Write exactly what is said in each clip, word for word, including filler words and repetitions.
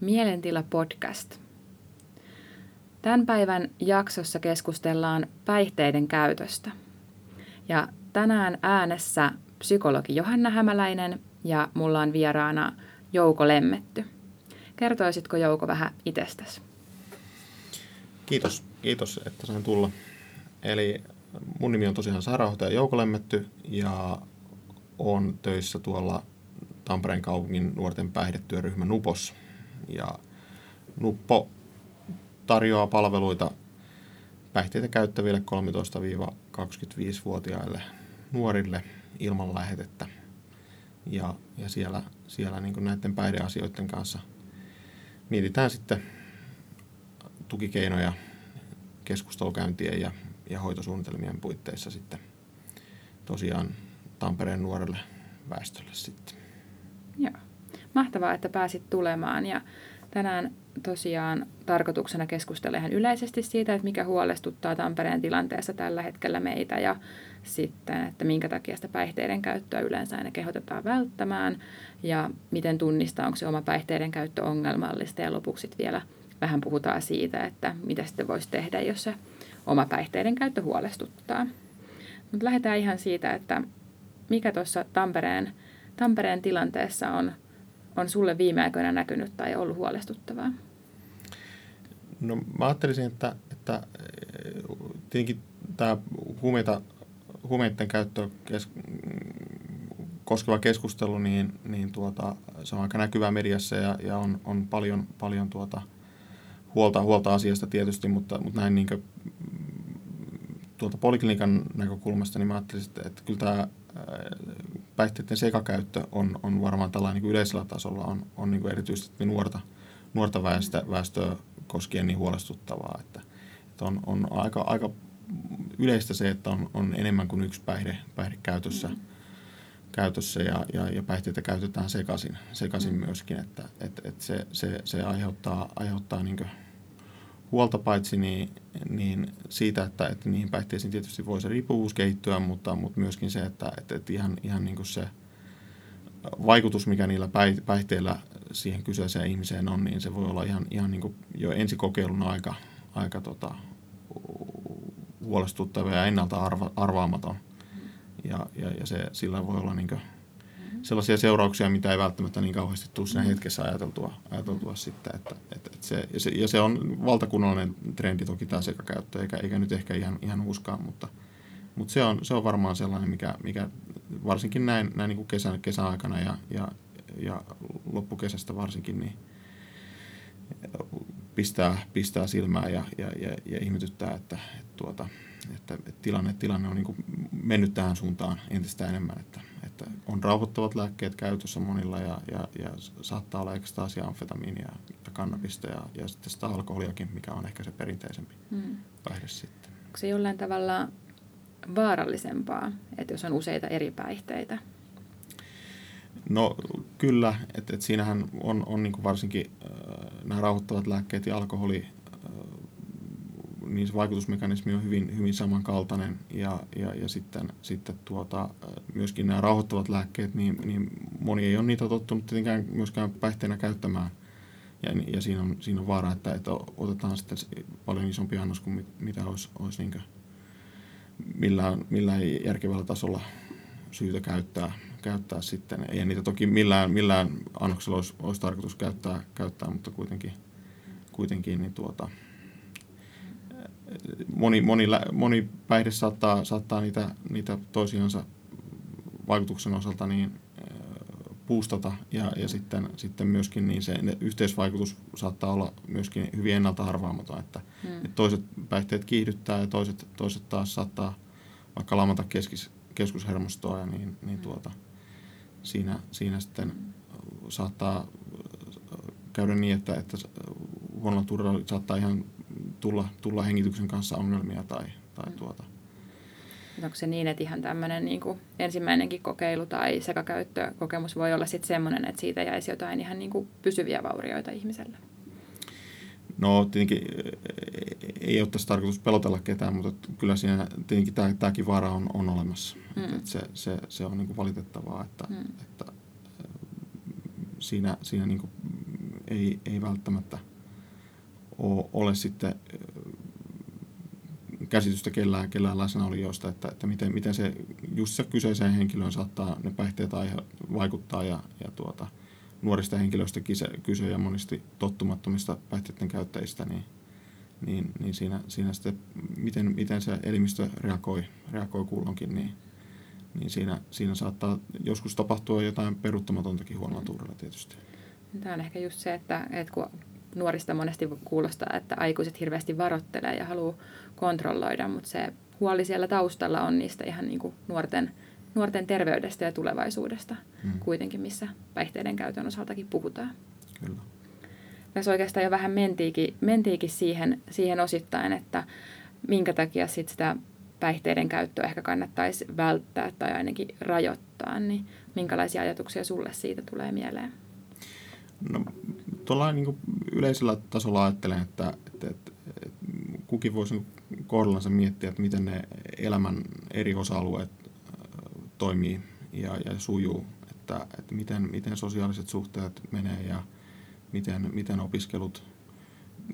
Mielentila-podcast. Tämän päivän jaksossa keskustellaan päihteiden käytöstä. Ja tänään äänessä psykologi Johanna Hämäläinen ja mulla on vieraana Jouko Lemmetty. Kertoisitko Jouko vähän itsestäsi? Kiitos, kiitos että sain tulla. Eli mun nimi on tosiaan sairaanhoitaja Jouko Lemmetty ja olen töissä tuolla Tampereen kaupungin nuorten päihdetyöryhmä NUPOS. Ja Luppo tarjoaa palveluita päihteitä käyttäville kolmetoista kaksikymmentäviisi-vuotiaille nuorille ilman lähetettä. Ja, ja siellä, siellä niin kuin näiden päihdeasioiden kanssa mietitään sitten tukikeinoja keskustelukäyntien ja, ja hoitosuunnitelmien puitteissa sitten tosiaan Tampereen nuorelle väestölle sitten. Joo. Mahtavaa, että pääsit tulemaan ja tänään tosiaan tarkoituksena keskustella ihan yleisesti siitä, että mikä huolestuttaa Tampereen tilanteessa tällä hetkellä meitä ja sitten, että minkä takia sitä päihteiden käyttöä yleensä aina kehotetaan välttämään ja miten tunnistaa, onko se oma päihteiden käyttö ongelmallista ja lopuksi vielä vähän puhutaan siitä, että mitä sitten voisi tehdä, jos se oma päihteiden käyttö huolestuttaa. Mutta lähdetään ihan siitä, että mikä tuossa Tampereen, Tampereen tilanteessa on on sulle viime aikoina näkynyt tai ollut huolestuttavaa? No mä ajattelisin, että, että tietenkin tämä huumeita, huumeiden käyttöä kes, koskeva keskustelu, niin, niin tuota, se on aika näkyvää mediassa ja, ja on, on paljon, paljon tuota, huolta, huolta asiasta tietysti, mutta, mutta näin niin kuin, tuolta poliklinikan näkökulmasta, niin mä ajattelisin, että, että kyllä tämä päihteiden sekakäyttö on, on varmaan tällainen niin kuin yleisellä tasolla, on, on niin kuin erityisesti nuorta, nuorta väestöä, väestöä koskien niin huolestuttavaa. Että, että on on aika, aika yleistä se, että on, on enemmän kuin yksi päihde, päihde käytössä, mm-hmm. käytössä ja, ja, ja päihteitä käytetään sekaisin, sekaisin mm-hmm. myöskin. Että, et, et se, se, se aiheuttaa, aiheuttaa niin kuin huolta paitsi niin, niin siitä, että, että niihin päihteisiin tietysti voi se riippuvuus kehittyä, mutta, mutta myöskin se, että, että ihan, ihan niin kuin se vaikutus, mikä niillä päihteillä siihen kyseiseen ihmiseen on, niin se voi olla ihan, ihan niin kuin jo ensikokeilun aika, aika tota, huolestuttava ja ennalta arva, arvaamaton. Ja, ja, ja se, sillä voi olla niin kuin sellaisia seurauksia, mitä ei välttämättä niin kauheasti tule siinä hetkessä ajateltua, ajateltua sitten. Että, että, että se, ja, se, ja se on valtakunnallinen trendi toki tämä sekakäyttö, eikä, eikä nyt ehkä ihan, ihan uuskaan, mutta, mutta se, on, se on varmaan sellainen, mikä, mikä varsinkin näin, näin niin kuin kesän, kesäaikana ja, ja, ja loppukesästä varsinkin niin pistää, pistää silmää ja, ja, ja, ja ihmetyttää, että, että, tuota, että tilanne, tilanne on niin kuin mennyt tähän suuntaan entistä enemmän, että Että on rauhoittavat lääkkeet käytössä monilla ja, ja, ja saattaa olla ekstaasia, amfetamiinia ja kannabista ja, ja sitten sitä alkoholiakin, mikä on ehkä se perinteisempi hmm. päihde sitten. Onko se jollain tavalla vaarallisempaa, että jos on useita eri päihteitä? No kyllä, että, että siinähän on, on niin kuin varsinkin äh, nämä rauhoittavat lääkkeet ja alkoholi, äh, niin vaikutusmekanismi on hyvin, hyvin samankaltainen ja, ja, ja sitten, sitten tuota, myöskin nämä rauhoittavat lääkkeet, niin, niin moni ei ole niitä tottunut tietenkään myöskään päihteenä käyttämään. Ja, ja siinä, on, siinä on vaara, että, että otetaan sitten paljon isompi annos kuin mit, mitä olisi, olisi niin kuin millään, millään järkevällä tasolla syytä käyttää, käyttää sitten. Ei niitä toki millään, millään annoksella olisi, olisi tarkoitus käyttää, käyttää mutta kuitenkin, kuitenkin niin tuota... Moni, moni, moni päihde saattaa, saattaa niitä, niitä toisiansa vaikutuksen osalta niin, puustata ja, ja sitten, sitten myöskin niin se yhteisvaikutus saattaa olla myöskin hyvin ennalta arvaamaton, että, mm. että toiset päihteet kiihdyttää ja toiset, toiset taas saattaa vaikka lamata keskis, keskushermostoa ja niin, niin tuota, siinä, siinä sitten saattaa käydä niin, että, että huonolla turvalla saattaa ihan tulla, tulla hengityksen kanssa ongelmia tai, tai tuota. Onko se niin, että ihan tämmöinen niin kuin ensimmäinenkin kokeilu tai sekakäyttökokemus voi olla sitten semmoinen, että siitä jäisi jotain ihan niin kuin pysyviä vaurioita ihmiselle? No tietenkin ei ole tässä tarkoitus pelotella ketään, mutta kyllä siinä tietenkin tämä, tämäkin vaara on, on olemassa. Mm. Että, että se, se, se on niin kuin valitettavaa, että, mm. että siinä, siinä niin kuin ei, ei välttämättä ole sitten käsitystä kellään, kellään läsnäolijoista, että, että miten, miten se just se kyseiseen henkilöön saattaa ne päihteet vaikuttaa ja, ja tuota, nuorista henkilöistä kyse ja monesti tottumattomista päihteiden käyttäjistä, niin, niin, niin siinä, siinä sitten, miten, miten se elimistö reagoi, reagoi kulloinkin, niin, niin siinä, siinä saattaa joskus tapahtua jotain peruuttamatontakin huonoa tuurella tietysti. Tämä on ehkä just se, että, että kun nuorista monesti kuulostaa, että aikuiset hirveästi varoittelee ja haluaa kontrolloida, mutta se huoli siellä taustalla on niistä ihan niin kuin nuorten, nuorten terveydestä ja tulevaisuudesta mm. kuitenkin, missä päihteiden käytön osaltakin puhutaan. Kyllä. Tässä oikeastaan jo vähän mentiikin, mentiikin siihen, siihen osittain, että minkä takia sit sitä päihteiden käyttöä ehkä kannattaisi välttää tai ainakin rajoittaa, niin minkälaisia ajatuksia sulle siitä tulee mieleen? No, tuolla niin yleisellä tasolla ajattelen, että, että, että, että kukin voisi kohdallansa miettiä, että miten ne elämän eri osa-alueet toimii ja, ja sujuu, että, että miten, miten sosiaaliset suhteet menee ja miten, miten opiskelut,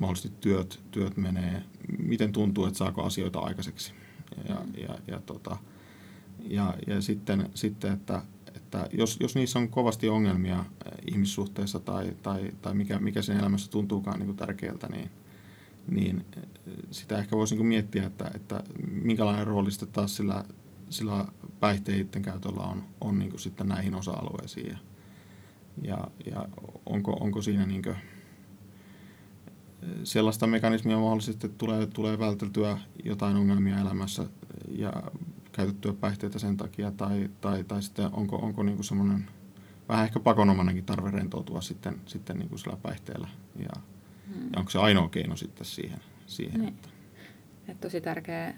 mahdollisesti työt, työt menee, miten tuntuu, että saako asioita aikaiseksi ja, ja, ja, tota, ja, ja sitten, sitten että Että jos, jos niissä on kovasti ongelmia ihmissuhteissa tai, tai, tai mikä, mikä sen elämässä tuntuukaan niin kuin tärkeältä, niin, niin sitä ehkä voisi niin kuin miettiä, että, että minkälainen rooli sitten taas sillä, sillä päihteiden käytöllä on, on niin kuin sitten näihin osa-alueisiin. Ja, ja, ja onko, onko siinä niin kuin sellaista mekanismia mahdollisesti, että tulee, tulee välteltyä jotain ongelmia elämässä ja käytettyä päihteitä sen takia, tai, tai, tai sitten onko, onko niinku semmoinen vähän ehkä pakonomainenkin tarve rentoutua sitten, sitten niinku sillä päihteellä, ja, hmm. ja onko se ainoa keino sitten siihen. siihen niin. että. Et tosi tärkeä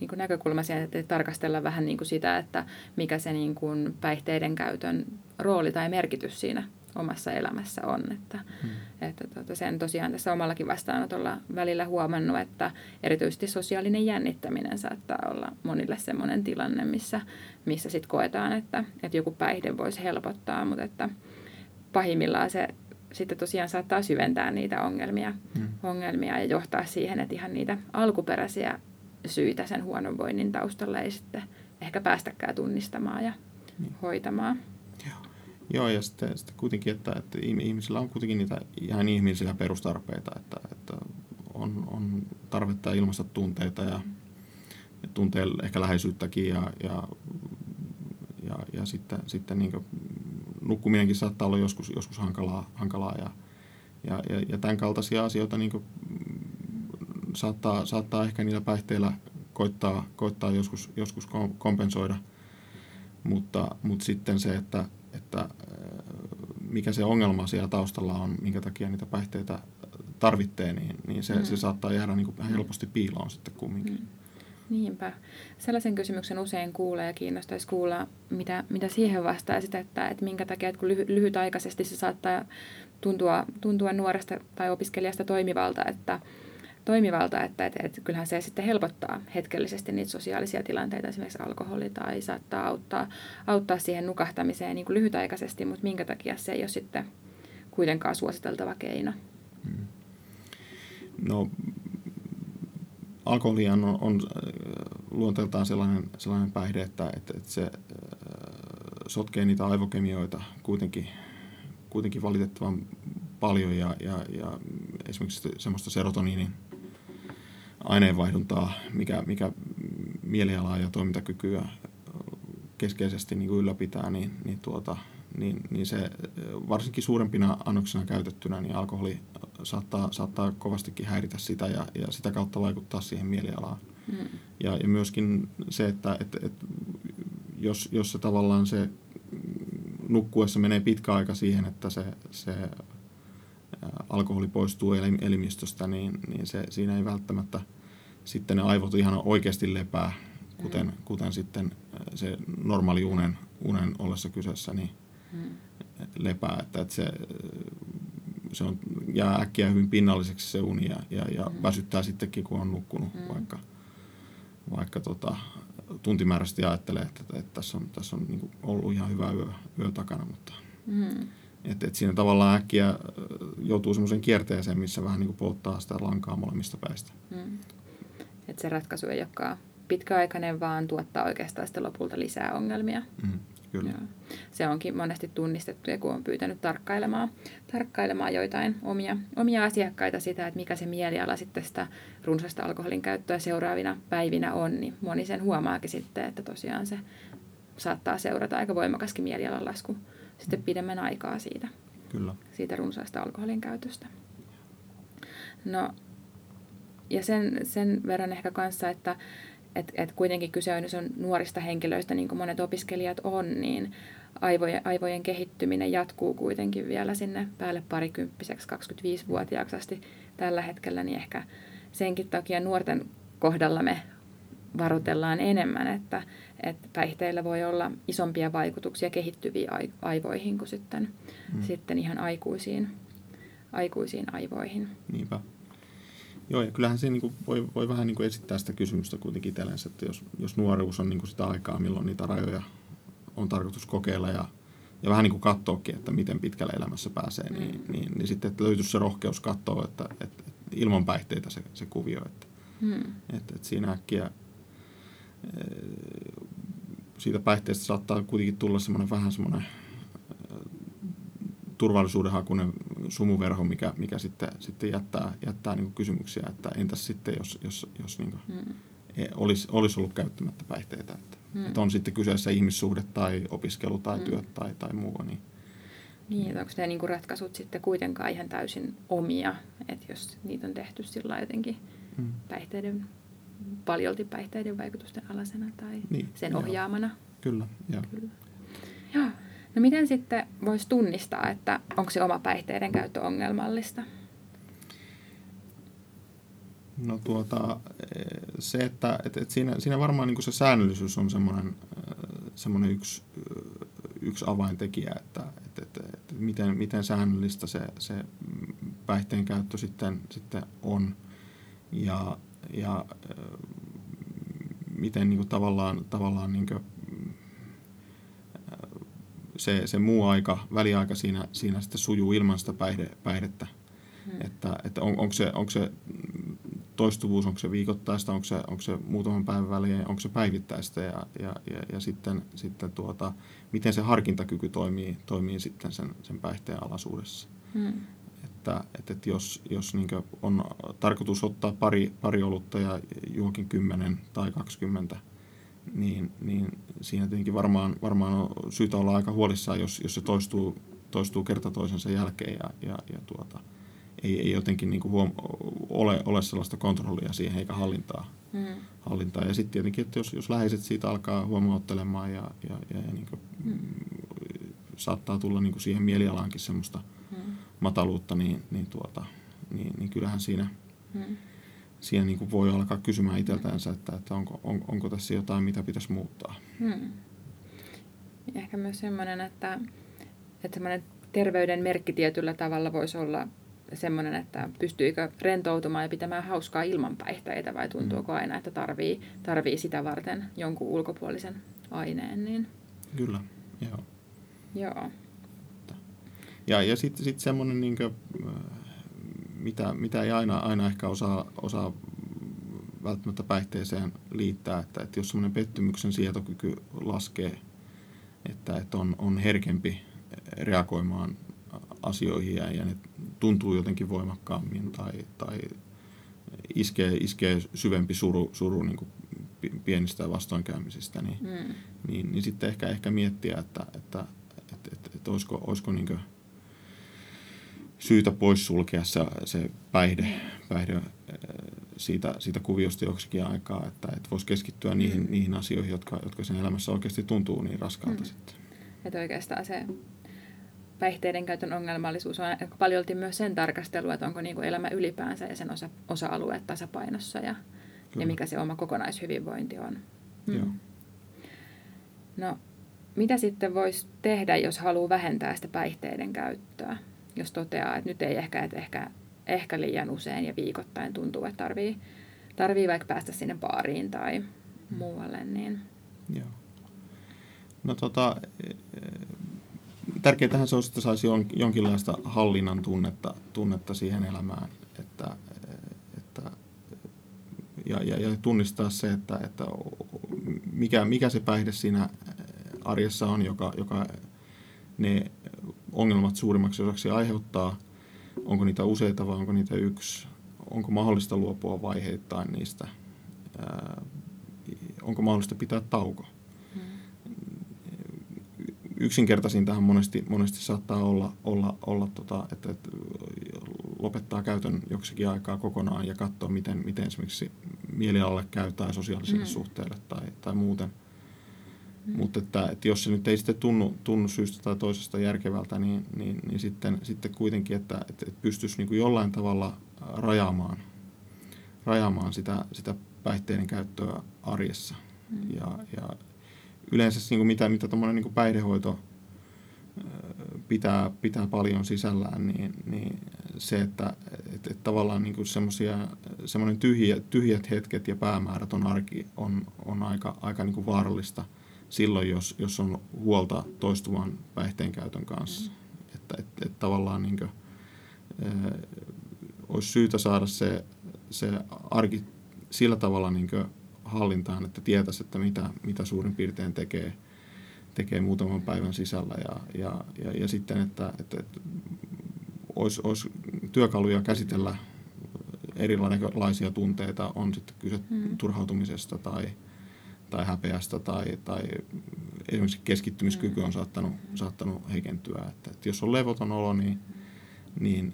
niin kuin näkökulma siihen, että tarkastella vähän niin kuin sitä, että mikä se niin kuin päihteiden käytön rooli tai merkitys siinä omassa elämässä on. Että, hmm. että, että sen tosiaan tässä omallakin vastaanotolla välillä huomannut, että erityisesti sosiaalinen jännittäminen saattaa olla monille semmoinen tilanne, missä, missä sit koetaan, että, että joku päihde voisi helpottaa, mutta että pahimmillaan se sitten tosiaan saattaa syventää niitä ongelmia, hmm. ongelmia ja johtaa siihen, että ihan niitä alkuperäisiä syitä sen huonovoinnin taustalla ei sitten ehkä päästäkään tunnistamaan ja hmm. hoitamaan. Joo, ja sitten, sitten kuitenkin, että, että ihmisillä on kuitenkin niitä ihan ihmisiä perustarpeita, että, että on, on tarvetta ilmaista tunteita ja, ja tuntee ehkä läheisyyttäkin ja, ja, ja, ja sitten, sitten niin kuin nukkuminenkin saattaa olla joskus, joskus hankalaa, hankalaa ja, ja, ja, ja tämän kaltaisia asioita niin kuin saattaa, saattaa ehkä niillä päihteillä koittaa, koittaa joskus, joskus kompensoida, mutta, mutta sitten se, että että mikä se ongelma siellä taustalla on, minkä takia niitä päihteitä tarvitsee, niin, niin se, mm. se saattaa jäädä niin kuin helposti piiloon sitten kumminkin. Mm. Niinpä. Sellaisen kysymyksen usein kuulee ja kiinnostaisi kuulla, mitä, mitä siihen vastaisit, että, että minkä takia, että kun lyhy- lyhytaikaisesti se saattaa tuntua, tuntua nuoresta tai opiskelijasta toimivalta, että toimivalta, että, että, että kyllähän se sitten helpottaa hetkellisesti niitä sosiaalisia tilanteita, esimerkiksi alkoholi tai saattaa auttaa, auttaa siihen nukahtamiseen niin kuin lyhytaikaisesti, mutta minkä takia se ei ole sitten kuitenkaan suositeltava keino? Hmm. No, alkoholi on, on luonteeltaan sellainen, sellainen päihde, että, että, että se sotkee niitä aivokemioita kuitenkin, kuitenkin valitettavan paljon ja, ja, ja esimerkiksi semmoista serotoniinin aineenvaihduntaa, mikä, mikä mielialaa ja toimintakykyä keskeisesti niin kuin ylläpitää, niin, niin, tuota, niin, niin se varsinkin suurempina annoksina käytettynä, niin alkoholi saattaa, saattaa kovastikin häiritä sitä ja, ja sitä kautta vaikuttaa siihen mielialaan. Mm. Ja, ja myöskin se, että et, et, jos, jos se tavallaan se nukkuessa menee pitkä aika siihen, että se, se alkoholi poistuu elimistöstä, niin, niin se, siinä ei välttämättä sitten ne aivot ihan oikeasti lepää, kuten, mm. kuten sitten se normaali unen, unen ollessa kyseessä niin mm. lepää. Että, että se, se on, jää äkkiä hyvin pinnalliseksi se uni ja, ja, ja mm. väsyttää sittenkin, kun on nukkunut, mm. vaikka, vaikka tota, tuntimääräisesti ajattelee, että, että tässä on, tässä on niin kuin ollut ihan hyvä yö, yö takana, mutta... Mm. Että et siinä tavallaan äkkiä joutuu semmoiseen kierteeseen, missä vähän niin kuin polttaa sitä lankaa molemmista päistä. Mm. Että se ratkaisu ei olekaan pitkäaikainen, vaan tuottaa oikeastaan sitten lopulta lisää ongelmia. Mm, kyllä. Joo. Se onkin monesti tunnistettu, ja kun on pyytänyt tarkkailemaan, tarkkailemaan joitain omia, omia asiakkaita sitä, että mikä se mieliala sitten sitä runsasta alkoholin käyttöä seuraavina päivinä on, niin moni sen huomaakin sitten, että tosiaan se saattaa seurata aika voimakaskin mielialan lasku sitten pidemmän aikaa siitä, kyllä, siitä runsaasta alkoholin käytöstä. No, ja sen, sen verran ehkä kanssa, että et, et kuitenkin kyse on, jos on nuorista henkilöistä, niin kuin monet opiskelijat on, niin aivojen, aivojen kehittyminen jatkuu kuitenkin vielä sinne päälle parikymppiseksi kaksikymmentäviisivuotiaaksi asti tällä hetkellä, niin ehkä senkin takia nuorten kohdalla me varoitellaan enemmän, että, että päihteillä voi olla isompia vaikutuksia kehittyviin aivoihin kuin sitten, mm. sitten ihan aikuisiin, aikuisiin aivoihin. Niinpä. Joo, ja kyllähän se niin kuin voi, voi vähän niin kuin esittää sitä kysymystä kuitenkin itsellensä, että jos, jos nuoruus on niin kuin sitä aikaa, milloin niitä rajoja on tarkoitus kokeilla ja, ja vähän niin kuin katsoakin, että miten pitkälle elämässä pääsee, mm. niin, niin, niin sitten että löytyisi se rohkeus katsoa, että, että ilman päihteitä se, se kuvio, että, mm. että, että siinä äkkiä siitä päihteestä saattaa kuitenkin tulla semmoinen vähän semmoinen turvallisuudenhakuinen sumuverho, mikä, mikä sitten, sitten jättää, jättää niin kuin kysymyksiä, että entäs sitten, jos, jos, jos niin kuin mm. olisi, olisi ollut käyttämättä päihteitä. Että, mm. että on sitten kyseessä ihmissuhde tai opiskelu tai mm. työt tai, tai muu. Niin, niin että onko ne niin kuin ratkaisut sitten kuitenkaan ihan täysin omia, että jos niitä on tehty sillä jotenkin mm. päihteiden paljolti päihteiden vaikutusten alasena tai niin, sen joo. ohjaamana. Kyllä, joo. Kyllä. Joo. No miten sitten voisi tunnistaa, että onko se oma päihteiden käyttö ongelmallista? No tuota, se, että, että, että siinä, siinä varmaan niin kuin se säännöllisyys on semmoinen, semmoinen yksi, yksi avaintekijä, että, että, että, että miten, miten säännöllistä se, se päihteen käyttö sitten, sitten on. Ja ja äh, miten niin kuin tavallaan, tavallaan niin kuin, äh, se, se muu aika, väliaika siinä, siinä sitten sujuu ilman sitä päihde, päihdettä. Hmm. Että, että on, onko, se, onko se toistuvuus, onko se viikoittaista, onko se, onko se muutaman päivän väliin, onko se päivittäistä ja, ja, ja, ja sitten, sitten tuota, miten se harkintakyky toimii, toimii sitten sen, sen päihteen alaisuudessa. Hmm. Että, että jos, jos niin kuin on tarkoitus ottaa pari, pari olutta ja juokin kymmenen tai kaksikymmentä, niin, niin siinä tietenkin varmaan, varmaan on syytä olla aika huolissaan, jos, jos se toistuu, toistuu kerta toisensa jälkeen ja, ja, ja tuota, ei, ei jotenkin niin kuin huom- ole, ole sellaista kontrollia siihen eikä hallintaa. Mm. hallintaa. Ja sitten tietenkin, että jos, jos läheiset siitä alkaa huomauttelemaan ja, ja, ja, ja niin kuin, mm. saattaa tulla niin kuin siihen mielialaankin semmoista mataluutta, niin, niin, tuota, niin, niin kyllähän siinä, hmm. siinä niin kuin voi alkaa kysymään itseltänsä, että, että onko, on, onko tässä jotain, mitä pitäisi muuttaa. Hmm. Ehkä myös semmoinen, että, että semmoinen terveyden merkki tietyllä tavalla voisi olla semmoinen, että pystyykö rentoutumaan ja pitämään hauskaa ilman päihteitä vai tuntuuko hmm. aina, että tarvii, tarvii sitä varten jonkun ulkopuolisen aineen. Niin... Kyllä, joo. Joo. Ja, ja sitten sit semmoinen, niin kuin, mitä, mitä ei aina, aina ehkä osaa, osaa välttämättä päihteeseen liittää, että, että jos semmoinen pettymyksen sietokyky laskee, että, että on, on herkempi reagoimaan asioihin ja, ja ne tuntuu jotenkin voimakkaammin tai, tai iskee, iskee syvempi suru, suru niin kuin pienistä vastoinkäymisistä, niin, mm. niin, niin, niin sitten ehkä, ehkä miettiä, että, että Että et, et olisiko, olisiko niinkö syytä poissulkea se, se päihde, päihde siitä, siitä kuviosta joksikin aikaa, että et voisi keskittyä niihin, mm. niihin asioihin, jotka, jotka sen elämässä oikeasti tuntuu niin raskaalta mm. sitten. Että oikeastaan se päihteiden käytön ongelmallisuus on paljolti myös sen tarkastelua, että onko niinku elämä ylipäänsä ja sen osa, osa-alueet tasapainossa ja, ja mikä se oma kokonaishyvinvointi on. Mm. Joo. No, mitä sitten voisi tehdä, jos haluaa vähentää sitä päihteiden käyttöä? Jos toteaa, että nyt ei ehkä, että ehkä, ehkä liian usein ja viikoittain tuntuu, että tarvii, tarvii vaikka päästä sinne baariin tai mm. muualle. Niin. Joo. No tota, tärkeintähän se on, että saisi jonkinlaista hallinnan tunnetta, tunnetta siihen elämään, että, että, ja, ja, ja tunnistaa se, että, että mikä, mikä se päihde siinä arjessa on, joka, joka ne ongelmat suurimmaksi osaksi aiheuttaa, onko niitä useita vai onko niitä yksi, onko mahdollista luopua vaiheittain niistä, ää, onko mahdollista pitää tauko. Mm. Yksinkertaisintähän monesti, monesti saattaa olla, olla, olla tota, että, että lopettaa käytön joksikin aikaa kokonaan ja katsoa, miten, miten esimerkiksi mielialalle käy tai sosiaalisille mm. suhteille tai, tai muuten. Mm. Mutta että, että jos se nyt ei sitten tunnu, tunnu syystä tai toisesta järkevältä, niin, niin, niin sitten, sitten kuitenkin, että, että, että pystyisi niin kuin jollain tavalla rajaamaan, rajaamaan sitä, sitä päihteiden käyttöä arjessa. Mm. Ja, ja yleensä niin kuin mitä, mitä tuommoinen niin kuin päihdehoito pitää, pitää paljon sisällään, niin, niin se, että, että, että tavallaan niin kuin semmoinen tyhjä, tyhjät hetket ja päämäärät on, arki, on, on aika, aika niin kuin vaarallista. Silloin, jos, jos on huolta toistuvan päihteen käytön kanssa. Mm. Että et, et tavallaan niin kuin, eh, olisi syytä saada se, se arki sillä tavalla niin kuin hallintaan, että tietäisi, että mitä, mitä suurin piirtein tekee, tekee muutaman päivän sisällä. Ja, ja, ja, ja sitten, että, että, että olisi, olisi työkaluja käsitellä erilaisia tunteita, on sitten kyse mm. turhautumisesta tai... tai häpeästä tai, tai esimerkiksi keskittymiskyky on saattanut, saattanut heikentyä. Että, että jos on levoton olo, niin, niin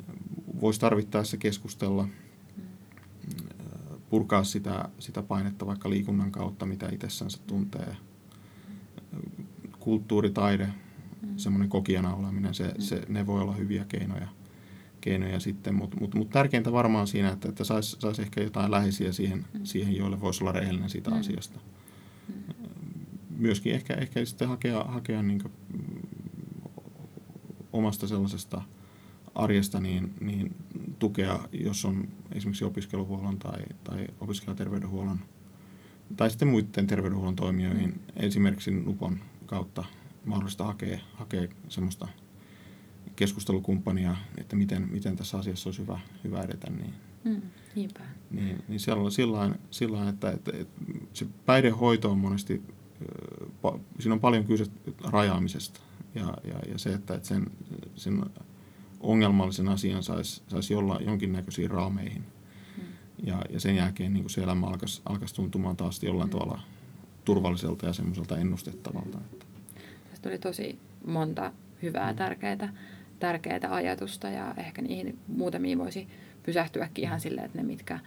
voisi tarvittaessa keskustella, purkaa sitä, sitä painetta vaikka liikunnan kautta, mitä itsessänsä tuntee. Kulttuuri, taide, semmoinen kokijana oleminen, se, se, ne voi olla hyviä keinoja, keinoja sitten. Mutta mut, mut tärkeintä varmaan siinä, että, että saisi sais ehkä jotain läheisiä siihen, siihen, joille voisi olla rehellinen siitä asiasta. Myöskin ehkä, ehkä sitten hakea, hakea niin kuin omasta sellaisesta arjesta niin, niin tukea, jos on esimerkiksi opiskeluhuollon tai, tai opiskelijaterveydenhuollon tai sitten muiden terveydenhuollon toimijoihin, mm. esimerkiksi Nupon kautta mahdollista hakea, hakea semmoista keskustelukumppania, että miten, miten tässä asiassa olisi hyvä, hyvä edetä. Niin. Mm, niinpä. Niin, niin sillain, sillain, että, että, että se päihdehoito on monesti, siinä on paljon kyse rajaamisesta ja, ja, ja se, että, että sen, sen ongelmallisen asian saisi sais jollain jonkinnäköisiin raameihin mm. ja, ja sen jälkeen niin se elämä alkaisi alkais tuntumaan taas jollain mm. tavalla turvalliselta ja semmoiselta ennustettavalta. Että. Tässä tuli tosi monta hyvää, tärkeää, tärkeää ajatusta ja ehkä niihin muutamiin voisi pysähtyäkin ihan silleen, että ne mitkä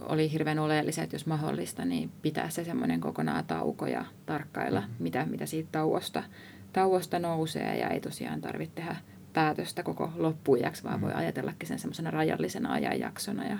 oli hirveän oleellisia, että jos mahdollista, niin pitää se semmoinen kokonaan tauko ja tarkkailla, mm-hmm. mitä, mitä siitä tauosta, tauosta nousee ja ei tosiaan tarvitse tehdä päätöstä koko loppuijaksi, vaan mm-hmm. voi ajatellakin sen semmoisena rajallisena ajanjaksona ja,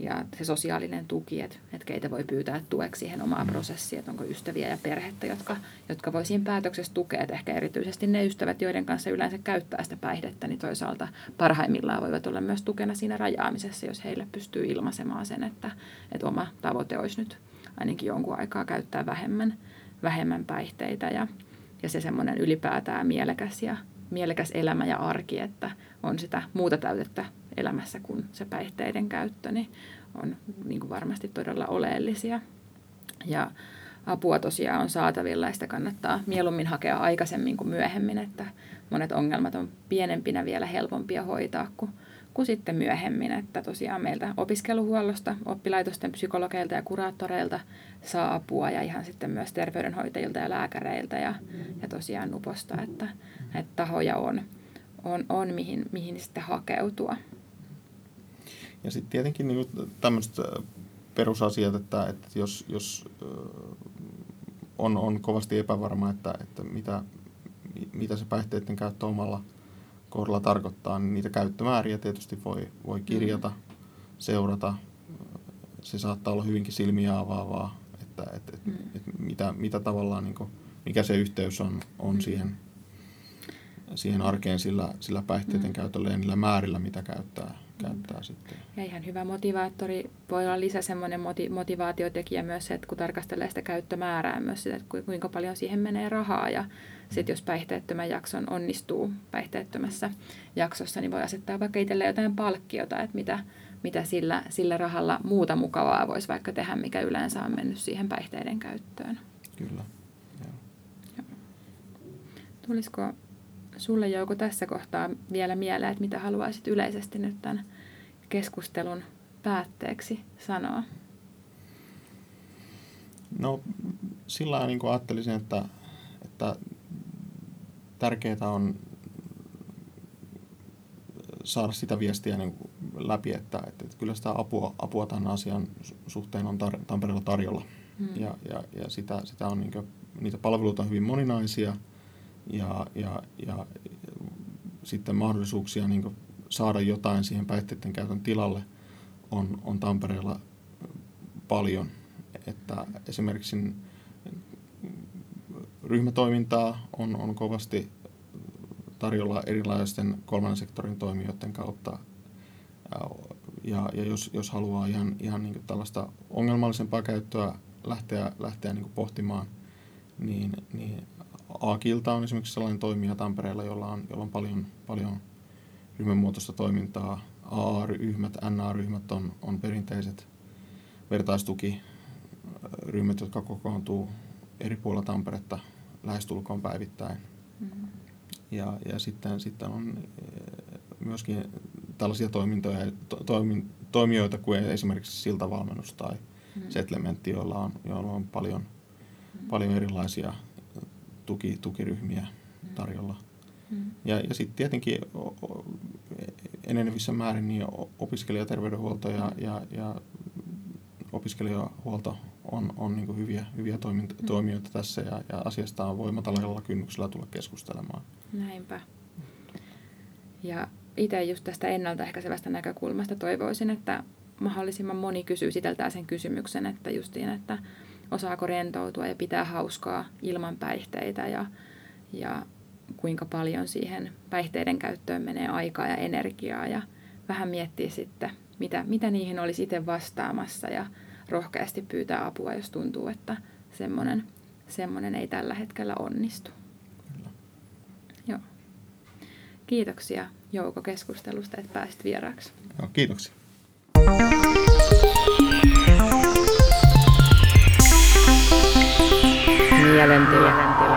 ja se sosiaalinen tuki, että, että keitä voi pyytää tueksi siihen omaan mm-hmm. prosessiin, että onko ystäviä ja perhettä, jotka, jotka voi siinä päätöksessä tukea, että ehkä erityisesti ne ystävät, joiden kanssa yleensä käyttää sitä päihdettä, niin toisaalta parhaimmillaan voivat olla myös tukena siinä rajaamisessa, jos heille pystyy ilmaisemaan sen, että, että oma tavoite olisi nyt ainakin jonkun aikaa käyttää vähemmän, vähemmän päihteitä ja, ja se semmoinen ylipäätään mielekäs, ja, mielekäs elämä ja arki, että on sitä muuta täytettä elämässä kuin se päihteiden käyttö, niin on niin kuin varmasti todella oleellisia. Ja apua tosiaan on saatavilla ja sitä kannattaa mieluummin hakea aikaisemmin kuin myöhemmin, että monet ongelmat on pienempinä vielä helpompia hoitaa kuin, kuin sitten myöhemmin, että tosiaan meiltä opiskeluhuollosta, oppilaitosten psykologeilta ja kuraattoreilta saa apua ja ihan sitten myös terveydenhoitajilta ja lääkäreiltä ja, ja tosiaan Nuposta, että, että tahoja on, on, on mihin, mihin sitten hakeutua. Ja sitten tietenkin niin tämmöiset perusasiat, että, että jos, jos on, on kovasti epävarma, että, että mitä, mitä se päihteiden käyttö omalla kohdalla tarkoittaa, niin niitä käyttömääriä tietysti voi, voi kirjata, mm. seurata. Se saattaa olla hyvinkin silmiä avaavaa, että, että, mm. että, että mitä, mitä tavallaan, niin kuin, mikä se yhteys on, on mm. siihen, siihen arkeen sillä, sillä päihteiden mm. käytöllä ja niillä määrillä, mitä käyttää. käyttää mm. sitten. Ja ihan hyvä motivaattori. Voi olla lisä semmoinen moti- motivaatiotekijä myös se, että kun tarkastelee sitä käyttömäärää myös sitä, että kuinka paljon siihen menee rahaa. Ja sitten jos päihteettömän jakson onnistuu päihteettömässä jaksossa, niin voi asettaa vaikka itselle jotain palkkiota, että mitä, mitä sillä, sillä rahalla muuta mukavaa voisi vaikka tehdä, mikä yleensä on mennyt siihen päihteiden käyttöön. Kyllä. Ja. Tulisiko sulle, Jouko, tässä kohtaa vielä mieleen, että mitä haluaisit yleisesti nyt tämän keskustelun päätteeksi sanoa? No sillä lailla niin kuin ajattelisin, että, että tärkeää on saada sitä viestiä niin kuin läpi, että, että kyllä sitä apua, apua tämän asian suhteen on tar- Tampereella tarjolla. Hmm. Ja, ja, ja sitä, sitä on niin kuin, niitä palveluita on hyvin moninaisia. Ja, ja, ja sitten mahdollisuuksia niin kuin saada jotain siihen päihteiden käytön tilalle on, on Tampereella paljon. Että esimerkiksi ryhmätoimintaa on, on kovasti tarjolla erilaisten kolmannen sektorin toimijoiden kautta. Ja, ja jos, jos haluaa ihan, ihan niin kuin tällaista ongelmallisempaa käyttöä lähteä, lähteä niin kuin pohtimaan, niin, niin A-kilta on esimerkiksi sellainen toimija Tampereella, jolla on, jolla on paljon, paljon ryhmämuotoista toimintaa. A A-ryhmät, N A-ryhmät on, on perinteiset vertaistukiryhmät, jotka kokoontuu eri puolilla Tamperetta lähestulkoon päivittäin. Mm-hmm. Ja, ja sitten, sitten on myöskin tällaisia toimintoja, to, toimin, toimijoita kuin esimerkiksi Siltavalmennus tai mm-hmm. Settlementti, joilla on, joilla on paljon, mm-hmm. paljon erilaisia Tuki, tukiryhmiä tarjolla. Mm. Ja, ja sitten tietenkin enenevissä määrin niin opiskelijaterveydenhuolto ja, mm. ja, ja opiskelijahuolto on, on niin kuin hyviä, hyviä toiminta, mm. toimijoita tässä ja, ja asiasta on voimatalalla kynnyksellä tulla keskustelemaan. Näinpä. Ja itse just tästä ennaltaehkäisevästä näkökulmasta toivoisin, että mahdollisimman moni kysyy siteltää sen kysymyksen, että justiin, että osaako rentoutua ja pitää hauskaa ilman päihteitä ja, ja kuinka paljon siihen päihteiden käyttöön menee aikaa ja energiaa. Ja vähän miettiä sitten, mitä, mitä niihin olisi itse vastaamassa ja rohkeasti pyytää apua, jos tuntuu, että semmoinen, semmoinen ei tällä hetkellä onnistu. Kyllä. Joo. Kiitoksia, Jouko, keskustelusta, että pääsit vieraaksi. Joo, kiitoksia. Mielentiä.